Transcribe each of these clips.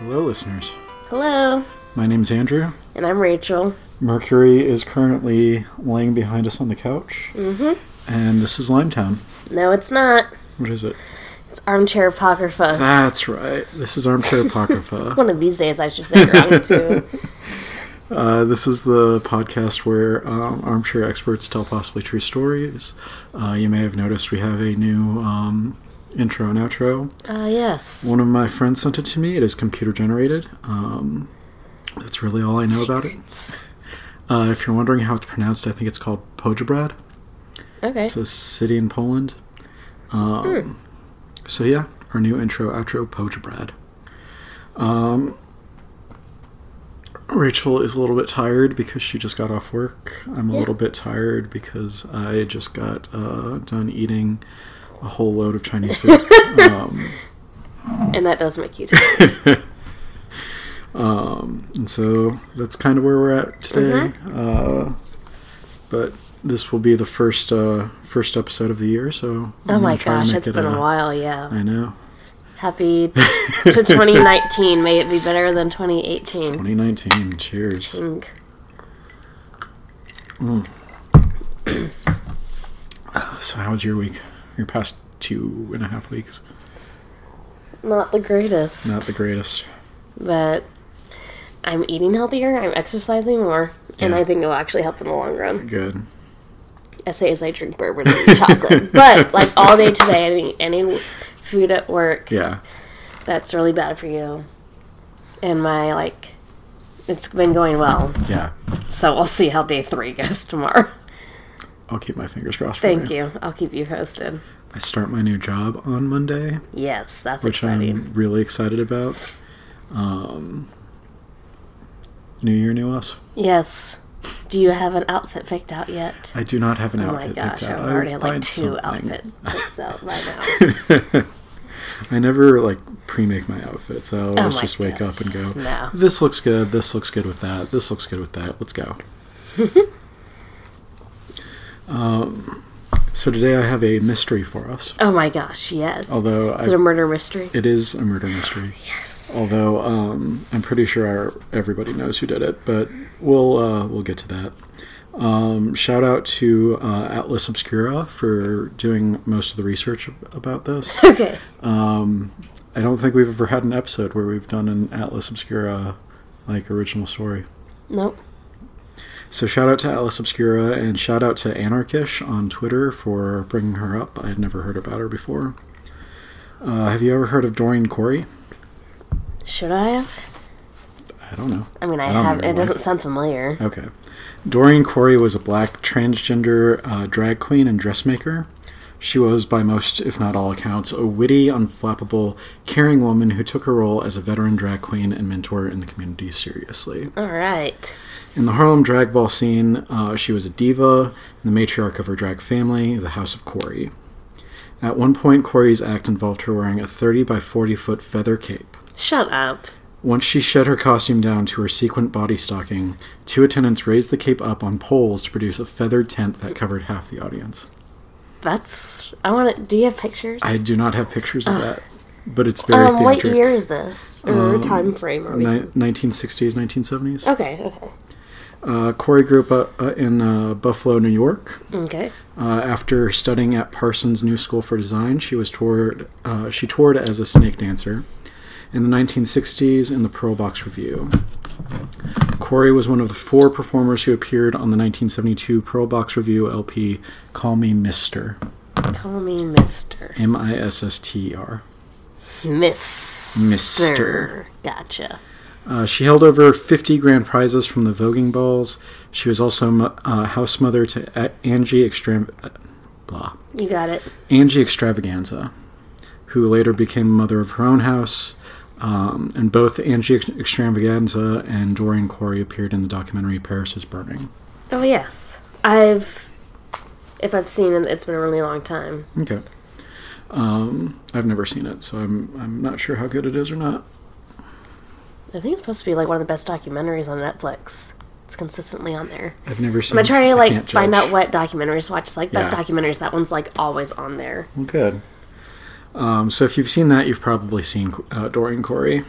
Hello, listeners. Hello. My name's Andrew. And I'm Rachel. Mercury is currently laying behind us on the couch. Mm-hmm. And this is Limetown. No, it's not. What is it? It's Armchair Apocrypha. That's right. This is Armchair Apocrypha. One of these days I should say it wrong, too. This is the podcast where armchair experts tell possibly true stories. You may have noticed we have a new intro and outro. Yes. One of my friends sent it to me. It is computer generated. That's really all I know Secrets. About it. If you're wondering how it's pronounced, I think it's called Pojabrad. Okay. It's a city in Poland. So yeah, our new intro, outro, Pojabrad. Rachel is a little bit tired because she just got off work. I'm a little bit tired because I just got done eating a whole load of Chinese food. And that does make you tired. And so that's kind of where we're at today. Mm-hmm. But this will be the first episode of the year. So oh my gosh, it's been a while. Yeah, I know. Happy to 2019. May it be better than 2018. It's 2019. Cheers. Mm. So how was your week? Your past 2.5 weeks? Not the greatest. Not the greatest. But I'm eating healthier. I'm exercising more. Yeah. And I think it'll actually help in the long run. Good. I say as I drink bourbon and eat chocolate. But like all day today, I didn't eat any food at work. Yeah. That's really bad for you. And my, it's been going well. Yeah. So we'll see how day 3 goes tomorrow. I'll keep my fingers crossed for you. Thank you. I'll keep you posted. I start my new job on Monday. Yes, that's exciting. Which I'm really excited about. New year, new us. Yes. Do you have an outfit picked out yet? I do not have an outfit picked out. Oh my gosh, I've already had two outfits out by now. I never pre-make my outfits. I always just wake up and go, no. This looks good, this looks good with that, this looks good with that, let's go. So today I have a mystery for us. Oh my gosh, yes. Although is it a murder mystery? It is a murder mystery. Yes. Although I'm pretty sure everybody knows who did it, but we'll get to that. Shout out to Atlas Obscura for doing most of the research about this. Okay. I don't think we've ever had an episode where we've done an Atlas Obscura original story. Nope. So shout out to Atlas Obscura and shout out to Anarchish on Twitter for bringing her up. I had never heard about her before. Have you ever heard of Dorian Corey? Should I have? I don't know. I mean, I have. It doesn't sound familiar. Okay. Dorian Corey was a black transgender drag queen and dressmaker. She was, by most, if not all accounts, a witty, unflappable, caring woman who took her role as a veteran drag queen and mentor in the community seriously. All right. In the Harlem drag ball scene, she was a diva, and the matriarch of her drag family, the House of Corey. At one point, Corey's act involved her wearing a 30 by 40 foot feather cape. Shut up. Once she shed her costume down to her sequined body stocking, 2 attendants raised the cape up on poles to produce a feathered tent that covered half the audience. Do you have pictures? I do not have pictures of that, but it's very theatric. What year is this? Or time frame? 1960s, 1970s. Okay. Corey grew up in Buffalo, New York. Okay. After studying at Parsons New School for Design, she toured as a snake dancer in the 1960s in the Pearl Box Review. Corey was one of the 4 performers who appeared on the 1972 Pearl Box Review LP, Call Me Mister. Call Me Mister. M-I-S-S-T-E-R. Mister. Gotcha. She held over 50 grand prizes from the voguing balls. She was also house mother to Angie You got it. Angie Extravaganza, who later became mother of her own house. And both Angie Extravaganza and Dorian Corey appeared in the documentary Paris is Burning. Oh, yes. If I've seen it, it's been a really long time. Okay. I've never seen it, so I'm not sure how good it is or not. I think it's supposed to be one of the best documentaries on Netflix. It's consistently on there. I've never seen it. I'm going to try to find out what documentaries to watch. Best documentaries, that one's always on there. Well, good. So if you've seen that, you've probably seen Dorian Corey.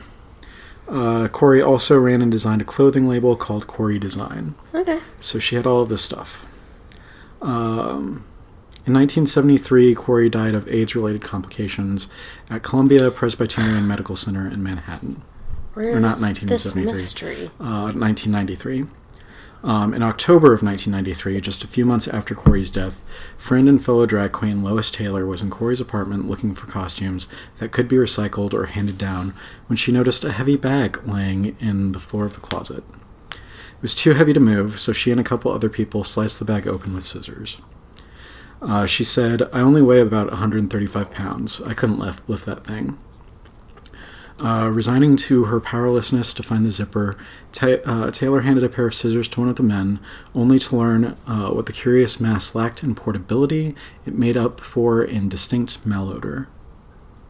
Corey also ran and designed a clothing label called Corey Design. Okay. So she had all of this stuff. In 1973, Corey died of AIDS-related complications at Columbia Presbyterian Medical Center in Manhattan. Where is this mystery? 1993. In October of 1993, just a few months after Corey's death, friend and fellow drag queen Lois Taylor was in Corey's apartment looking for costumes that could be recycled or handed down when she noticed a heavy bag laying in the floor of the closet. It was too heavy to move, so she and a couple other people sliced the bag open with scissors. She said, "I only weigh about 135 pounds. I couldn't lift that thing." Resigning to her powerlessness to find the zipper, Taylor handed a pair of scissors to one of the men, only to learn what the curious mass lacked in portability, it made up for in distinct malodor.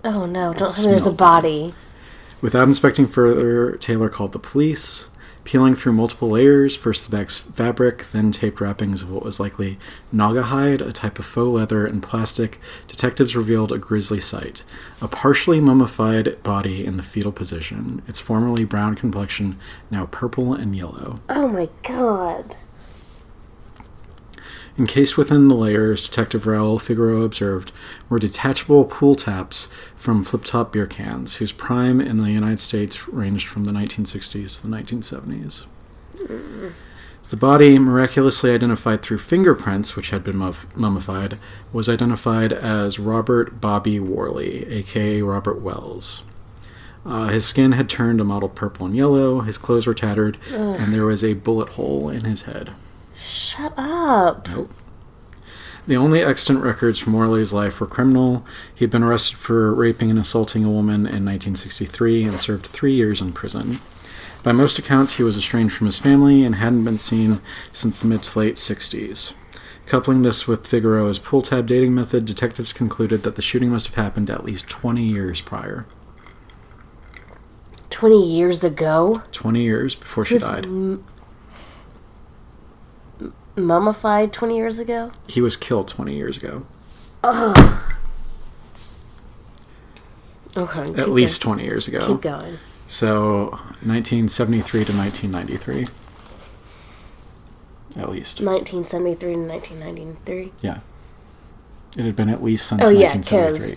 Oh no, don't tell me there's a body. Without inspecting further, Taylor called the police, peeling through multiple layers, first the bag's fabric, then taped wrappings of what was likely Naugahyde, a type of faux leather and plastic. Detectives revealed a grisly sight. A partially mummified body in the fetal position, its formerly brown complexion now purple and yellow. Oh my god. Encased within the layers, Detective Raul Figueroa observed, were detachable pool taps from flip-top beer cans, whose prime in the United States ranged from the 1960s to the 1970s. Mm. The body, miraculously identified through fingerprints, which had been mummified, was identified as Robert Bobby Worley, a.k.a. Robert Wells. His skin had turned a mottled purple and yellow, his clothes were tattered, and there was a bullet hole in his head. Shut up. Nope. The only extant records from Worley's life were criminal. He'd been arrested for raping and assaulting a woman in 1963 and served 3 years in prison. By most accounts, he was estranged from his family and hadn't been seen since the mid to late 60s. Coupling this with Figueroa's pull tab dating method, detectives concluded that the shooting must have happened at least 20 years prior. 20 years ago? 20 years before she died. Mummified 20 years ago? He was killed 20 years ago. Ugh. Okay. At least 20 years ago. Keep going. So, 1973 to 1993. At least. 1973 to 1993? Yeah. It had been at least since 1973. Oh, yeah,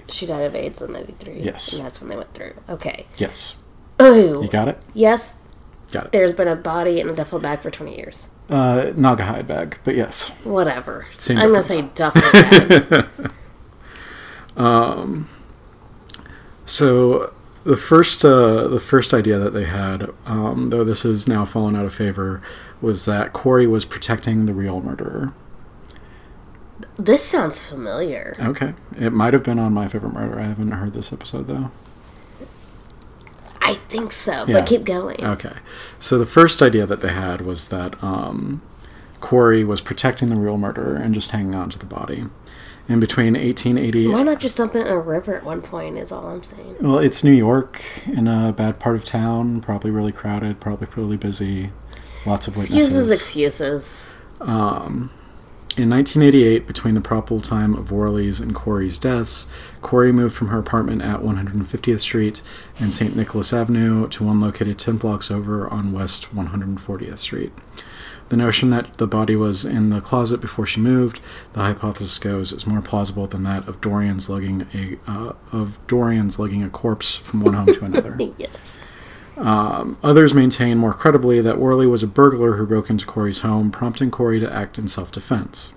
because she died of AIDS in 93. Yes. And that's when they went through. Okay. Yes. Ooh. You got it? Yes. Got it. There's been a body in a duffel bag for 20 years. Naugahyde bag, but yes. Whatever. Same I'm going to say duffel bag. So the first idea that they had, though this has now fallen out of favor, was that Corey was protecting the real murderer. This sounds familiar. Okay. It might have been on My Favorite Murder. I haven't heard this episode, though. I think so, but keep going. Okay. So the first idea that they had was that Corey was protecting the real murderer and just hanging on to the body. In between 1880... Why not just dump it in a river at one point is all I'm saying. Well, it's New York in a bad part of town, probably really crowded, probably really busy, lots of witnesses. Excuses. In 1988, between the probable time of Worley's and Corey's deaths, Corey moved from her apartment at 150th Street and St. Nicholas Avenue to one located 10 blocks over on West 140th Street. The notion that the body was in the closet before she moved, the hypothesis goes, is more plausible than that of Dorian's lugging a corpse from one home to another. Yes. Others maintain more credibly that Worley was a burglar who broke into Corey's home, prompting Corey to act in self-defense.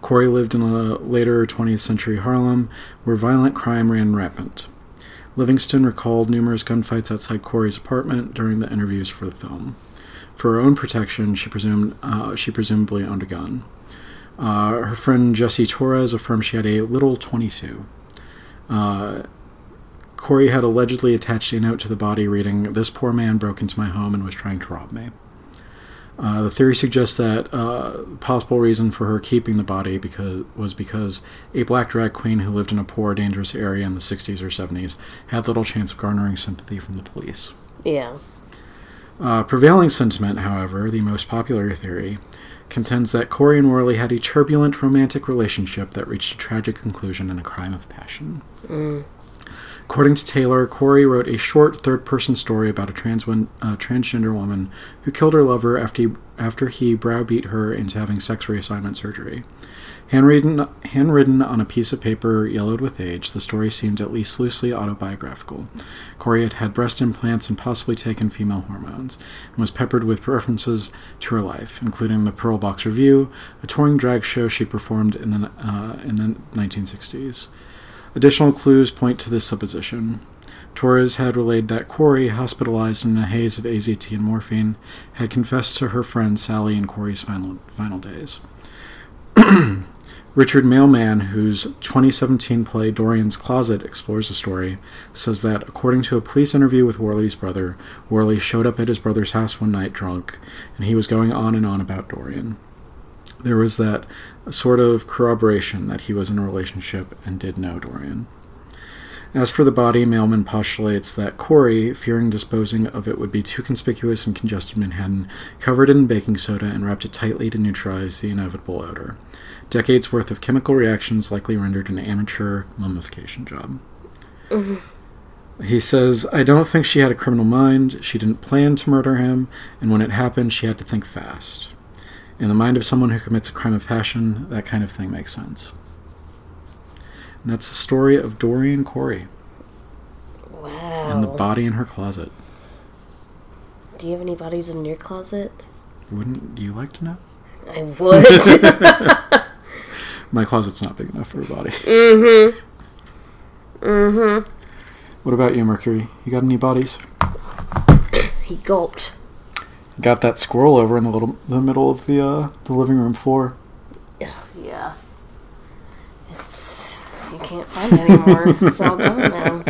Corey lived in a later 20th century Harlem, where violent crime ran rampant. Livingston recalled numerous gunfights outside Corey's apartment during the interviews for the film. For her own protection, she presumably owned a gun. Her friend Jessie Torres affirmed she had a little .22. Corey had allegedly attached a note to the body reading, "This poor man broke into my home and was trying to rob me." The theory suggests that possible reason for her keeping the body was because a black drag queen who lived in a poor, dangerous area in the 60s or 70s had little chance of garnering sympathy from the police. Yeah. Prevailing sentiment, however, the most popular theory, contends that Corey and Worley had a turbulent romantic relationship that reached a tragic conclusion in a crime of passion. Mm. According to Taylor, Corey wrote a short third-person story about a transgender woman who killed her lover after he browbeat her into having sex reassignment surgery. Handwritten on a piece of paper yellowed with age, the story seemed at least loosely autobiographical. Corey had had breast implants and possibly taken female hormones, and was peppered with references to her life, including the Pearl Box Review, a touring drag show she performed in the 1960s. Additional clues point to this supposition. Torres had relayed that Corey, hospitalized in a haze of AZT and morphine, had confessed to her friend Sally in Corey's final days. Richard Mailman, whose 2017 play Dorian's Closet explores the story, says that, according to a police interview with Worley's brother, Worley showed up at his brother's house one night drunk, and he was going on and on about Dorian. There was that sort of corroboration that he was in a relationship and did know Dorian. As for the body, Mailman postulates that Corey, fearing disposing of it would be too conspicuous in congested Manhattan, covered it in baking soda and wrapped it tightly to neutralize the inevitable odor. Decades worth of chemical reactions likely rendered an amateur mummification job. Mm-hmm. He says, I don't think she had a criminal mind, she didn't plan to murder him, and when it happened, she had to think fast. In the mind of someone who commits a crime of passion, that kind of thing makes sense. And that's the story of Dorian Corey. Wow. And the body in her closet. Do you have any bodies in your closet? Wouldn't you like to know? I would. My closet's not big enough for a body. Mm-hmm. Mm-hmm. What about you, Mercury? You got any bodies? He gulped. Got that squirrel over in the middle of the living room floor. Yeah. You can't find it anymore. It's all gone now.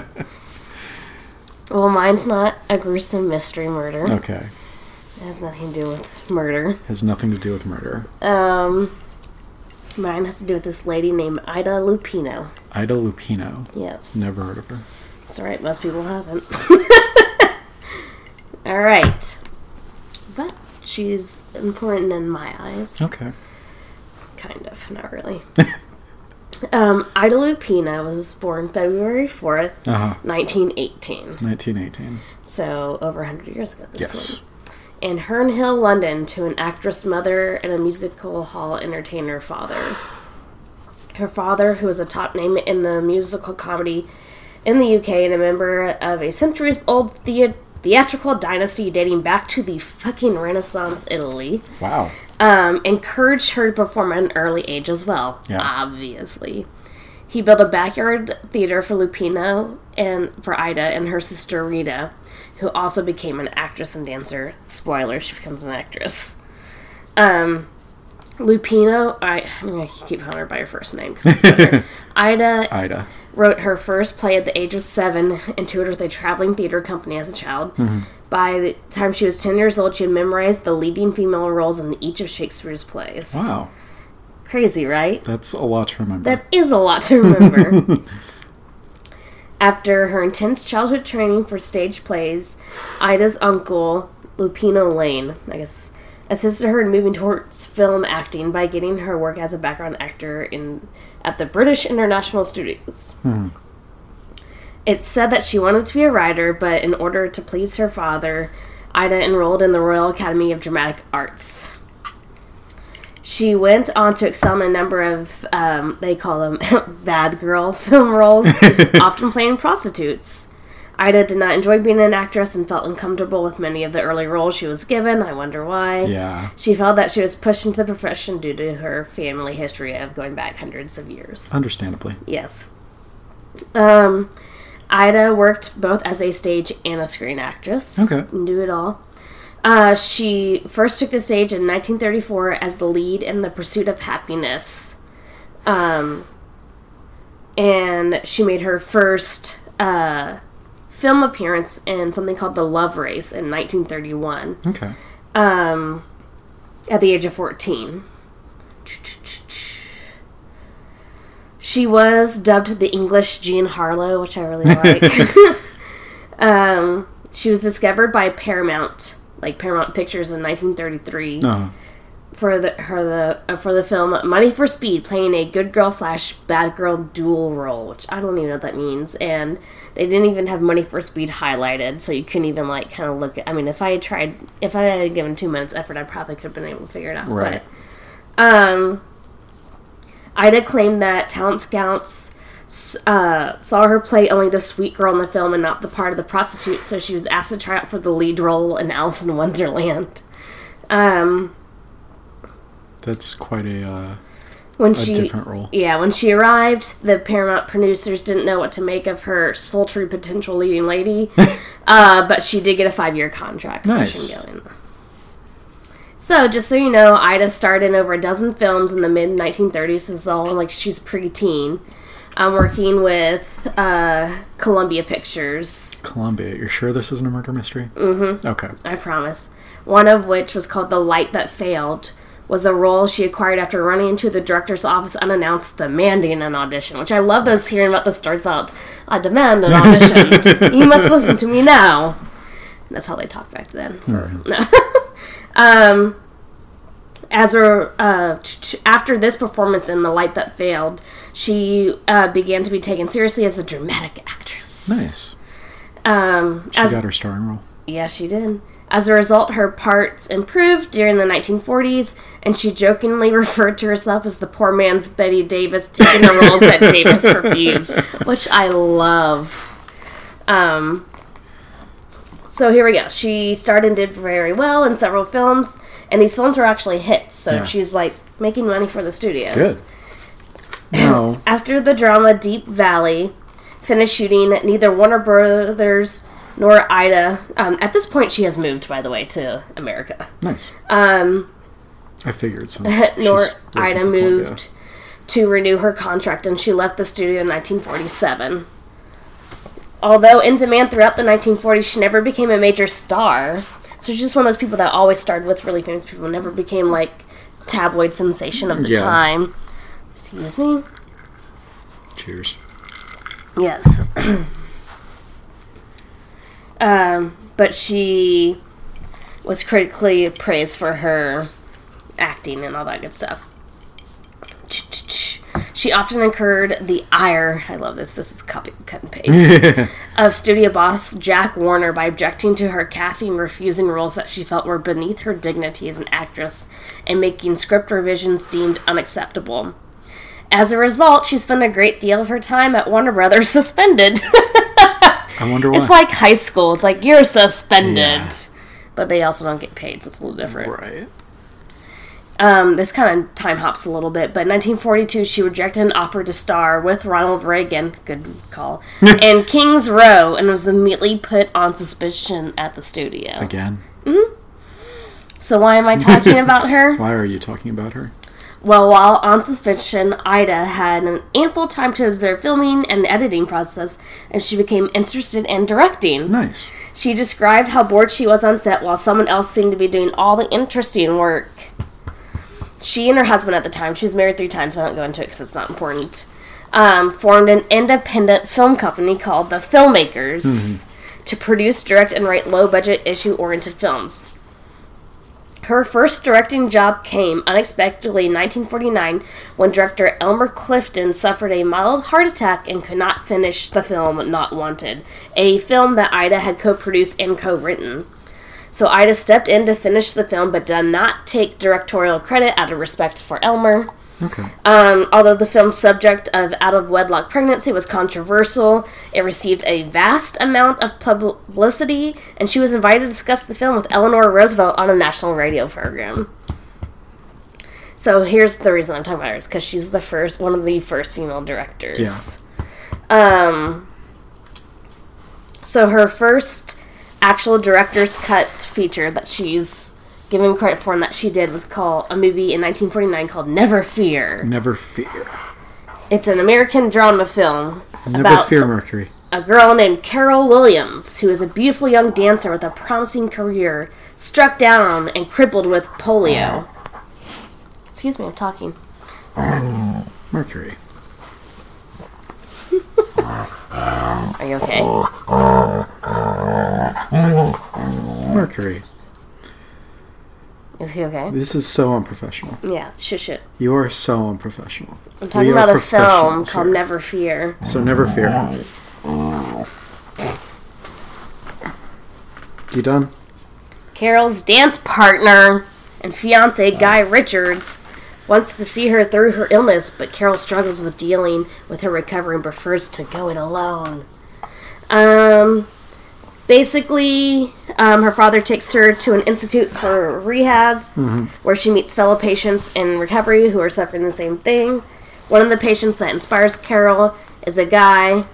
Well, mine's not a gruesome mystery murder. Okay. It has nothing to do with murder. Mine has to do with this lady named Ida Lupino. Ida Lupino. Yes. Never heard of her. That's all right. Most people haven't. All right. But she's important in my eyes. Okay. Kind of. Not really. Ida Lupino was born February 4th, 1918. So, over 100 years ago at this point. In Herne Hill, London, to an actress mother and a musical hall entertainer father. Her father, who was a top name in the musical comedy in the UK and a member of a centuries-old theatrical dynasty dating back to the fucking Renaissance Italy. Wow. Encouraged her to perform at an early age as well, obviously. He built a backyard theater for Lupino and for Ida and her sister Rita, who also became an actress and dancer. Spoiler, she becomes an actress. Lupino, I'm going to keep calling her by her first name because it's better. Ida wrote her first play at the age of 7 and toured with a traveling theater company as a child. Mm-hmm. By the time she was 10 years old, she had memorized the leading female roles in each of Shakespeare's plays. Wow. Crazy, right? That's a lot to remember. That is a lot to remember. After her intense childhood training for stage plays, Ida's uncle, Lupino Lane, I guess, assisted her in moving towards film acting by getting her work as a background actor at the British International Studios. Hmm. It's said that she wanted to be a writer, but in order to please her father, Ida enrolled in the Royal Academy of Dramatic Arts. She went on to excel in a number of, they call them bad girl film roles, often playing prostitutes. Ida did not enjoy being an actress and felt uncomfortable with many of the early roles she was given. I wonder why. Yeah. She felt that she was pushed into the profession due to her family history of going back hundreds of years. Understandably. Yes. Ida worked both as a stage and a screen actress. Okay. Knew it all. She first took the stage in 1934 as the lead in The Pursuit of Happiness. And she made her first film appearance in something called The Love Race in 1931. Okay. At the age of 14. She was dubbed the English Jean Harlow, which I really like. She was discovered by Paramount Pictures in 1933. for the film Money for Speed, playing a good girl / bad girl dual role, which I don't even know what that means. And they didn't even have Money for Speed highlighted, so you couldn't even look at. I mean, if I had given 2 minutes effort, I probably could have been able to figure it out. Right. But, Ida claimed that talent scouts saw her play only the sweet girl in the film and not the part of the prostitute, so she was asked to try out for the lead role in Alice in Wonderland. That's quite a different role. Yeah, when she arrived, the Paramount producers didn't know what to make of her sultry potential leading lady, but she did get a 5-year contract. Nice. So she can go in. So, just so you know, Ida starred in over 12 films in the mid-1930s. This is all, she's preteen. I'm working with Columbia Pictures. Columbia. You're sure this isn't a murder mystery? Mm-hmm. Okay. I promise. One of which was called The Light That Failed, was a role she acquired after running into the director's office unannounced, demanding an audition, which I love those hearing about the story about, I demand an audition. You must listen to me now. And that's how they talked back then. All right. No. After this performance in The Light That Failed, she began to be taken seriously as a dramatic actress. Nice. She got her starring role. Yeah, she did. As a result, her parts improved during the 1940s, and she jokingly referred to herself as the poor man's Betty Davis, taking the roles that Davis refused, which I love. So here we go. She started and did very well in several films, and these films were actually hits, so yeah. She's, making money for the studios. Good. No. After the drama Deep Valley finished shooting, neither Warner Brothers nor Ida. At this point, she has moved, by the way, to America. Nice. I figured so. Nor Ida moved to renew her contract, and she left the studio in 1947. Although in demand throughout the 1940s, she never became a major star. So she's just one of those people that always starred with really famous people, never became, tabloid sensation of the time. Excuse me. Cheers. Yes. But she was critically praised for her acting and all that good stuff. She often incurred the ire, I love this, this is cut and paste, of studio boss Jack Warner by objecting to her casting and refusing roles that she felt were beneath her dignity as an actress and making script revisions deemed unacceptable. As a result, she spent a great deal of her time at Warner Brothers suspended. I wonder why. It's like high school. It's like, you're suspended. Yeah. But they also don't get paid, so it's a little different. Right. This kind of time hops a little bit, but in 1942, she rejected an offer to star with Ronald Reagan, good call, and King's Row, and was immediately put on suspicion at the studio. Again? Mm-hmm. So why am I talking about her? Why are you talking about her? Well, while on suspension, Ida had an ample time to observe filming and editing process, and she became interested in directing. Nice. She described how bored she was on set while someone else seemed to be doing all the interesting work. She and her husband at the time, she was married 3 times, but I won't go into it because it's not important, formed an independent film company called The Filmmakers to produce, direct, and write low-budget, issue-oriented films. Her first directing job came unexpectedly in 1949 when director Elmer Clifton suffered a mild heart attack and could not finish the film Not Wanted, a film that Ida had co-produced and co-written. So Ida stepped in to finish the film but did not take directorial credit out of respect for Elmer. Okay. Although the film's subject of out-of-wedlock pregnancy was controversial, it received a vast amount of publicity, and she was invited to discuss the film with Eleanor Roosevelt on a national radio program. So here's the reason I'm talking about her. It's because she's one of the first female directors. Yeah. So her first actual director's cut feature that she's given credit for and that she did was called a movie in 1949 called Never Fear. Never Fear. It's an American drama film about a girl named Carol Williams, who is a beautiful young dancer with a promising career, struck down and crippled with polio. Excuse me, I'm talking. Mercury. Are you okay? Mercury. Is he okay? This is so unprofessional. Yeah, shush it. You are so unprofessional. I'm talking about a film called Never Fear. So Never Fear. You done? Carol's dance partner and fiance Guy Richards wants to see her through her illness, but Carol struggles with dealing with her recovery and prefers to go it alone. Basically, her father takes her to an institute for rehab, where she meets fellow patients in recovery who are suffering the same thing. One of the patients that inspires Carol is a guy.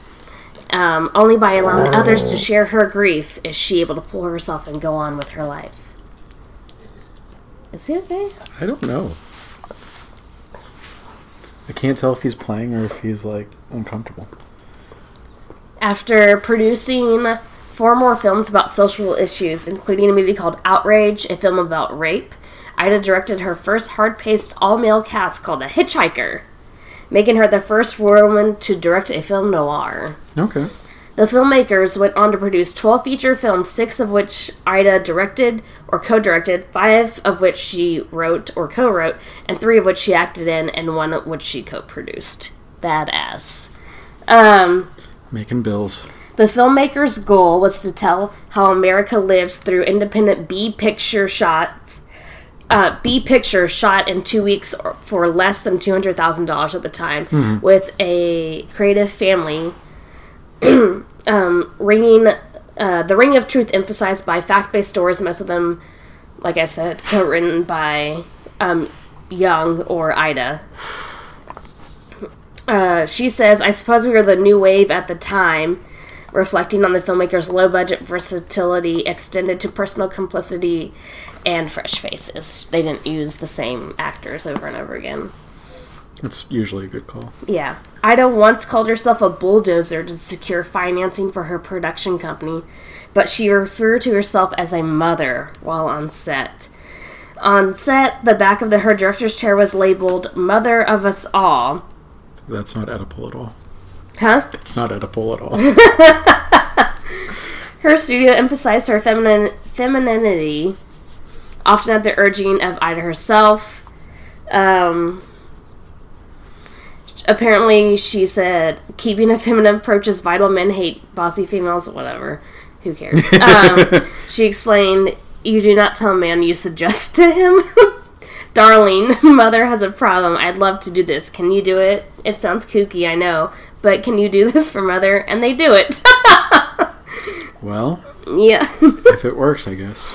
Only by allowing others to share her grief is she able to pull herself and go on with her life. Is he okay? I don't know. I can't tell if he's playing or if he's, like, uncomfortable. After producing 4 more films about social issues, including a movie called Outrage, a film about rape, Ida directed her first hard-paced all-male cast called A Hitchhiker, making her the first woman to direct a film noir. Okay. The Filmmakers went on to produce 12 feature films, 6 of which Ida directed or co-directed, 5 of which she wrote or co-wrote, and 3 of which she acted in, and 1 of which she co-produced. Badass. Making bills. The Filmmakers' goal was to tell how America lives through independent B-picture shot in 2 weeks for less than $200,000 at the time, with a creative family. The Ring of Truth emphasized by fact-based stories, most of them, like I said, co-written by Young or Ida. She says, I suppose we were the new wave at the time, reflecting on the filmmaker's low-budget versatility extended to personal complicity and fresh faces. They didn't use the same actors over and over again. That's usually a good call. Yeah. Ida once called herself a bulldozer to secure financing for her production company, but she referred to herself as a mother while on set. On set, the back of her director's chair was labeled Mother of Us All. That's not Oedipal at all. Huh? That's not Oedipal at all. Her studio emphasized her femininity, often at the urging of Ida herself. Apparently, she said, keeping a feminine approach is vital. Men hate bossy females. Whatever. Who cares? She explained, you do not tell a man you suggest to him. Darling, mother has a problem. I'd love to do this. Can you do it? It sounds kooky, I know. But can you do this for mother? And they do it. Well. Yeah. If it works, I guess.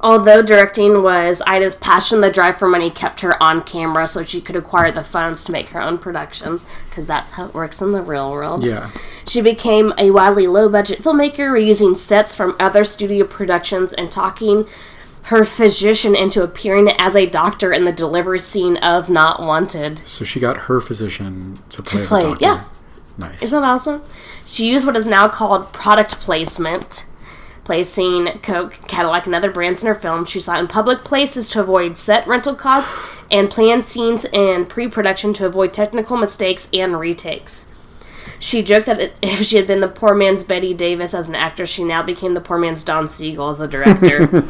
Although directing was Ida's passion, the drive for money kept her on camera so she could acquire the funds to make her own productions, because that's how it works in the real world. Yeah. She became a wildly low-budget filmmaker, reusing sets from other studio productions and talking her physician into appearing as a doctor in the delivery scene of Not Wanted. So she got her physician to play the doctor. Yeah. Nice. Isn't that awesome? She used what is now called product placement, placing Coke, Cadillac, and other brands in her film. She saw in public places to avoid set rental costs and planned scenes in pre-production to avoid technical mistakes and retakes. She joked that if she had been the poor man's Betty Davis as an actor, she now became the poor man's Don Siegel as a director.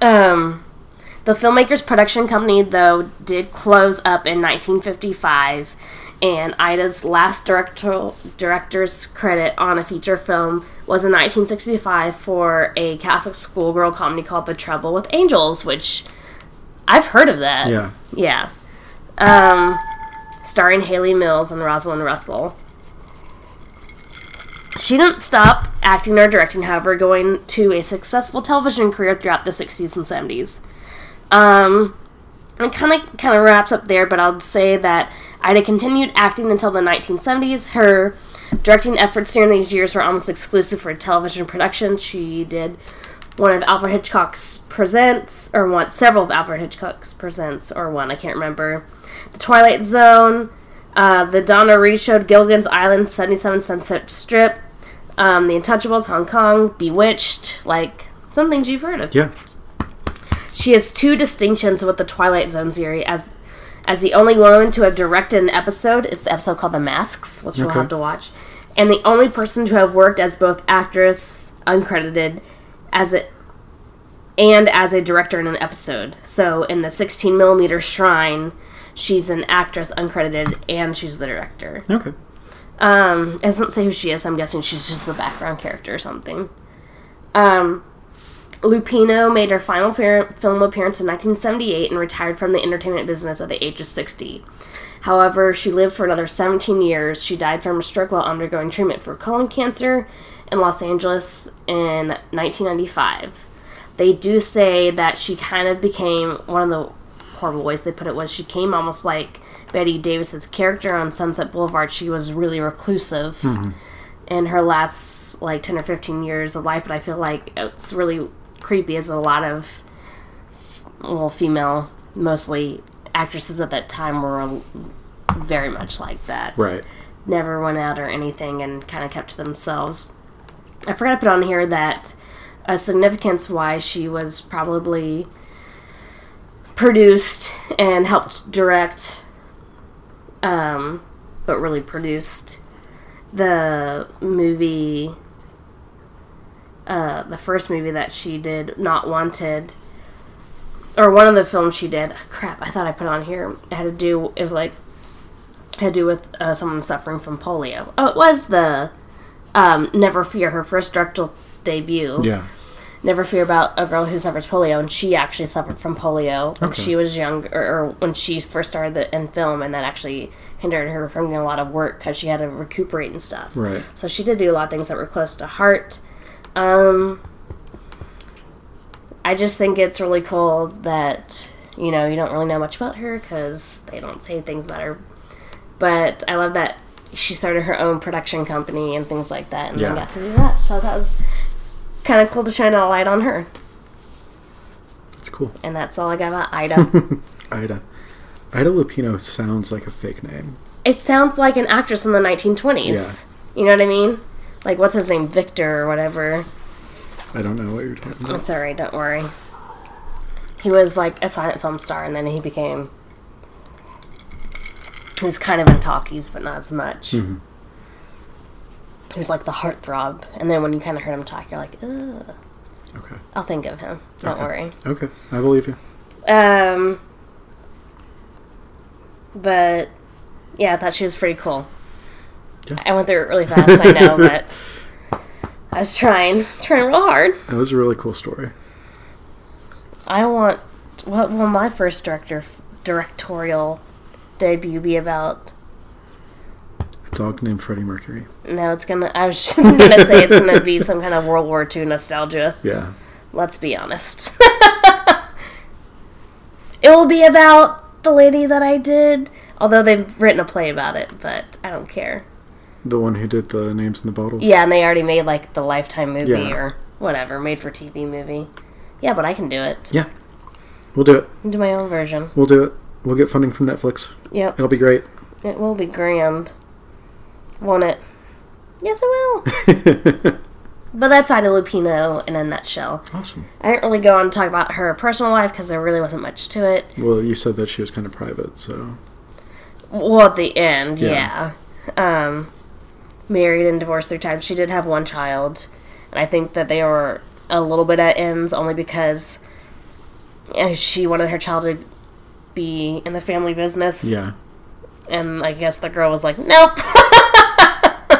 The Filmmakers' production company, though, did close up in 1955, and Ida's last director's credit on a feature film was in 1965 for a Catholic schoolgirl comedy called The Trouble with Angels, which I've heard of that. Yeah. Yeah. Starring Haley Mills and Rosalind Russell. She didn't stop acting or directing, however, going to a successful television career throughout the 60s and 70s. It kind of wraps up there, but I'll say that Ida continued acting until the 1970s. Her directing efforts during these years were almost exclusive for television production. She did one of Alfred Hitchcock's Presents, or one, several of Alfred Hitchcock's Presents, or one, I can't remember. The Twilight Zone, The Donna Reed Show, Gilligan's Island, 77 Sunset Strip, The Untouchables, Hong Kong, Bewitched, like, some things you've heard of. Yeah. She has 2 distinctions with the Twilight Zone series as the only woman to have directed an episode. It's the episode called The Masks, which we'll have to watch. And the only person to have worked as both actress, uncredited, as it and as a director in an episode. So in the 16mm Shrine, she's an actress uncredited, and she's the director. Okay. It doesn't say who she is, so I'm guessing she's just the background character or something. Lupino made her final film appearance in 1978 and retired from the entertainment business at the age of 60. However, she lived for another 17 years. She died from a stroke while undergoing treatment for colon cancer in Los Angeles in 1995. They do say that she kind of became, one of the horrible ways they put it was, she came almost like Betty Davis's character on Sunset Boulevard. She was really reclusive in her last, 10 or 15 years of life, but I feel like it's really creepy as a lot of, female, mostly actresses at that time were very much like that. Right. Never went out or anything and kind of kept to themselves. I forgot to put on here that significance why she was probably produced and helped direct, but really produced the movie, the first movie that she did, Not Wanted, or one of the films she did. Crap, I thought I put on here. It had to do with someone suffering from polio. Oh, it was the Never Fear, her first directorial debut. Yeah. Never Fear, about a girl who suffers polio, and she actually suffered from polio when she was young, or when she first started in film, and that actually hindered her from doing a lot of work because she had to recuperate and stuff. Right. So she did do a lot of things that were close to heart. I just think it's really cool that, you don't really know much about her because they don't say things about her. But I love that she started her own production company and things like that, and then got to do that. So that was kind of cool to shine a light on her. That's cool. And that's all I got about Ida. Ida Lupino sounds like a fake name. It sounds like an actress in the 1920s. Yeah. You know what I mean? Like, what's his name? Victor or whatever. I don't know what you're talking about. That's all right. Don't worry. He was like a silent film star, and then he was kind of in talkies, but not as much. Mm-hmm. He was like the heartthrob, and then when you kind of heard him talk, you're like, ugh. Okay. I'll think of him. Don't worry. Okay. I believe you. But, yeah, I thought she was pretty cool. Yeah. I went through it really fast, I know, but I was trying real hard. That was a really cool story. What will my first directorial debut be about? A dog named Freddie Mercury. No, I was just going to say it's going to be some kind of World War II nostalgia. Yeah. Let's be honest. It will be about the lady that I did, although they've written a play about it, but I don't care. The one who did the names in the bottles? Yeah, and they already made, the Lifetime movie or whatever, made-for-TV movie. Yeah, but I can do it. Yeah. We'll do it. I'll do my own version. We'll do it. We'll get funding from Netflix. Yep. It'll be great. It will be grand. Won't it? Yes, it will. But that's Ida Lupino in a nutshell. Awesome. I didn't really go on to talk about her personal life because there really wasn't much to it. Well, you said that she was kind of private, so... Well, at the end, yeah. Married and divorced 3 times. She did have 1 child. And I think that they were a little bit at ends only because she wanted her child to be in the family business. Yeah. And I guess the girl was like, nope. I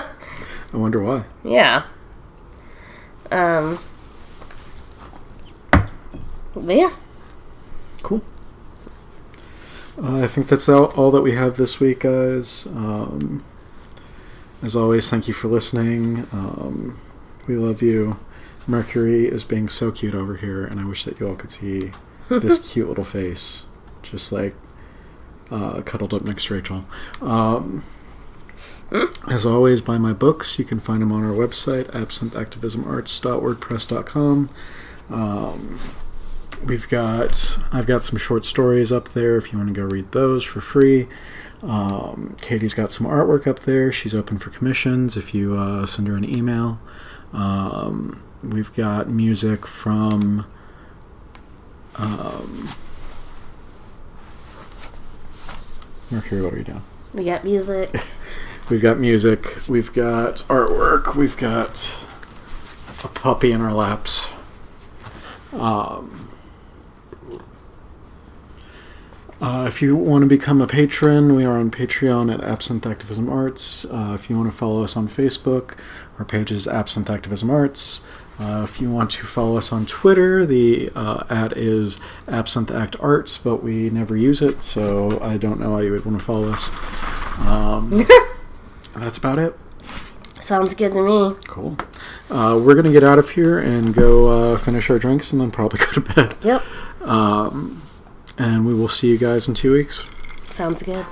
wonder why. Yeah. But yeah. Cool. I think that's all that we have this week, guys. As always, thank you for listening. We love you. Mercury is being so cute over here, and I wish that you all could see this cute little face, just cuddled up next to Rachel. As always, buy my books. You can find them on our website, absintheactivismarts.wordpress.com. I've got some short stories up there if you want to go read those for free. Katie's got some artwork up there. She's open for commissions if you send her an email. We've got music from Mercury, what are you doing? We got music. We've got music. We've got artwork. We've got a puppy in our laps. If you want to become a patron, we are on Patreon at Absinthe Activism Arts. If you want to follow us on Facebook, our page is Absinthe Activism Arts. If you want to follow us on Twitter, the at is Absinthe Act Arts, but we never use it, so I don't know why you would want to follow us. That's about it. Sounds good to me. Cool. We're going to get out of here and go finish our drinks and then probably go to bed. Yep. And we will see you guys in 2 weeks. Sounds good.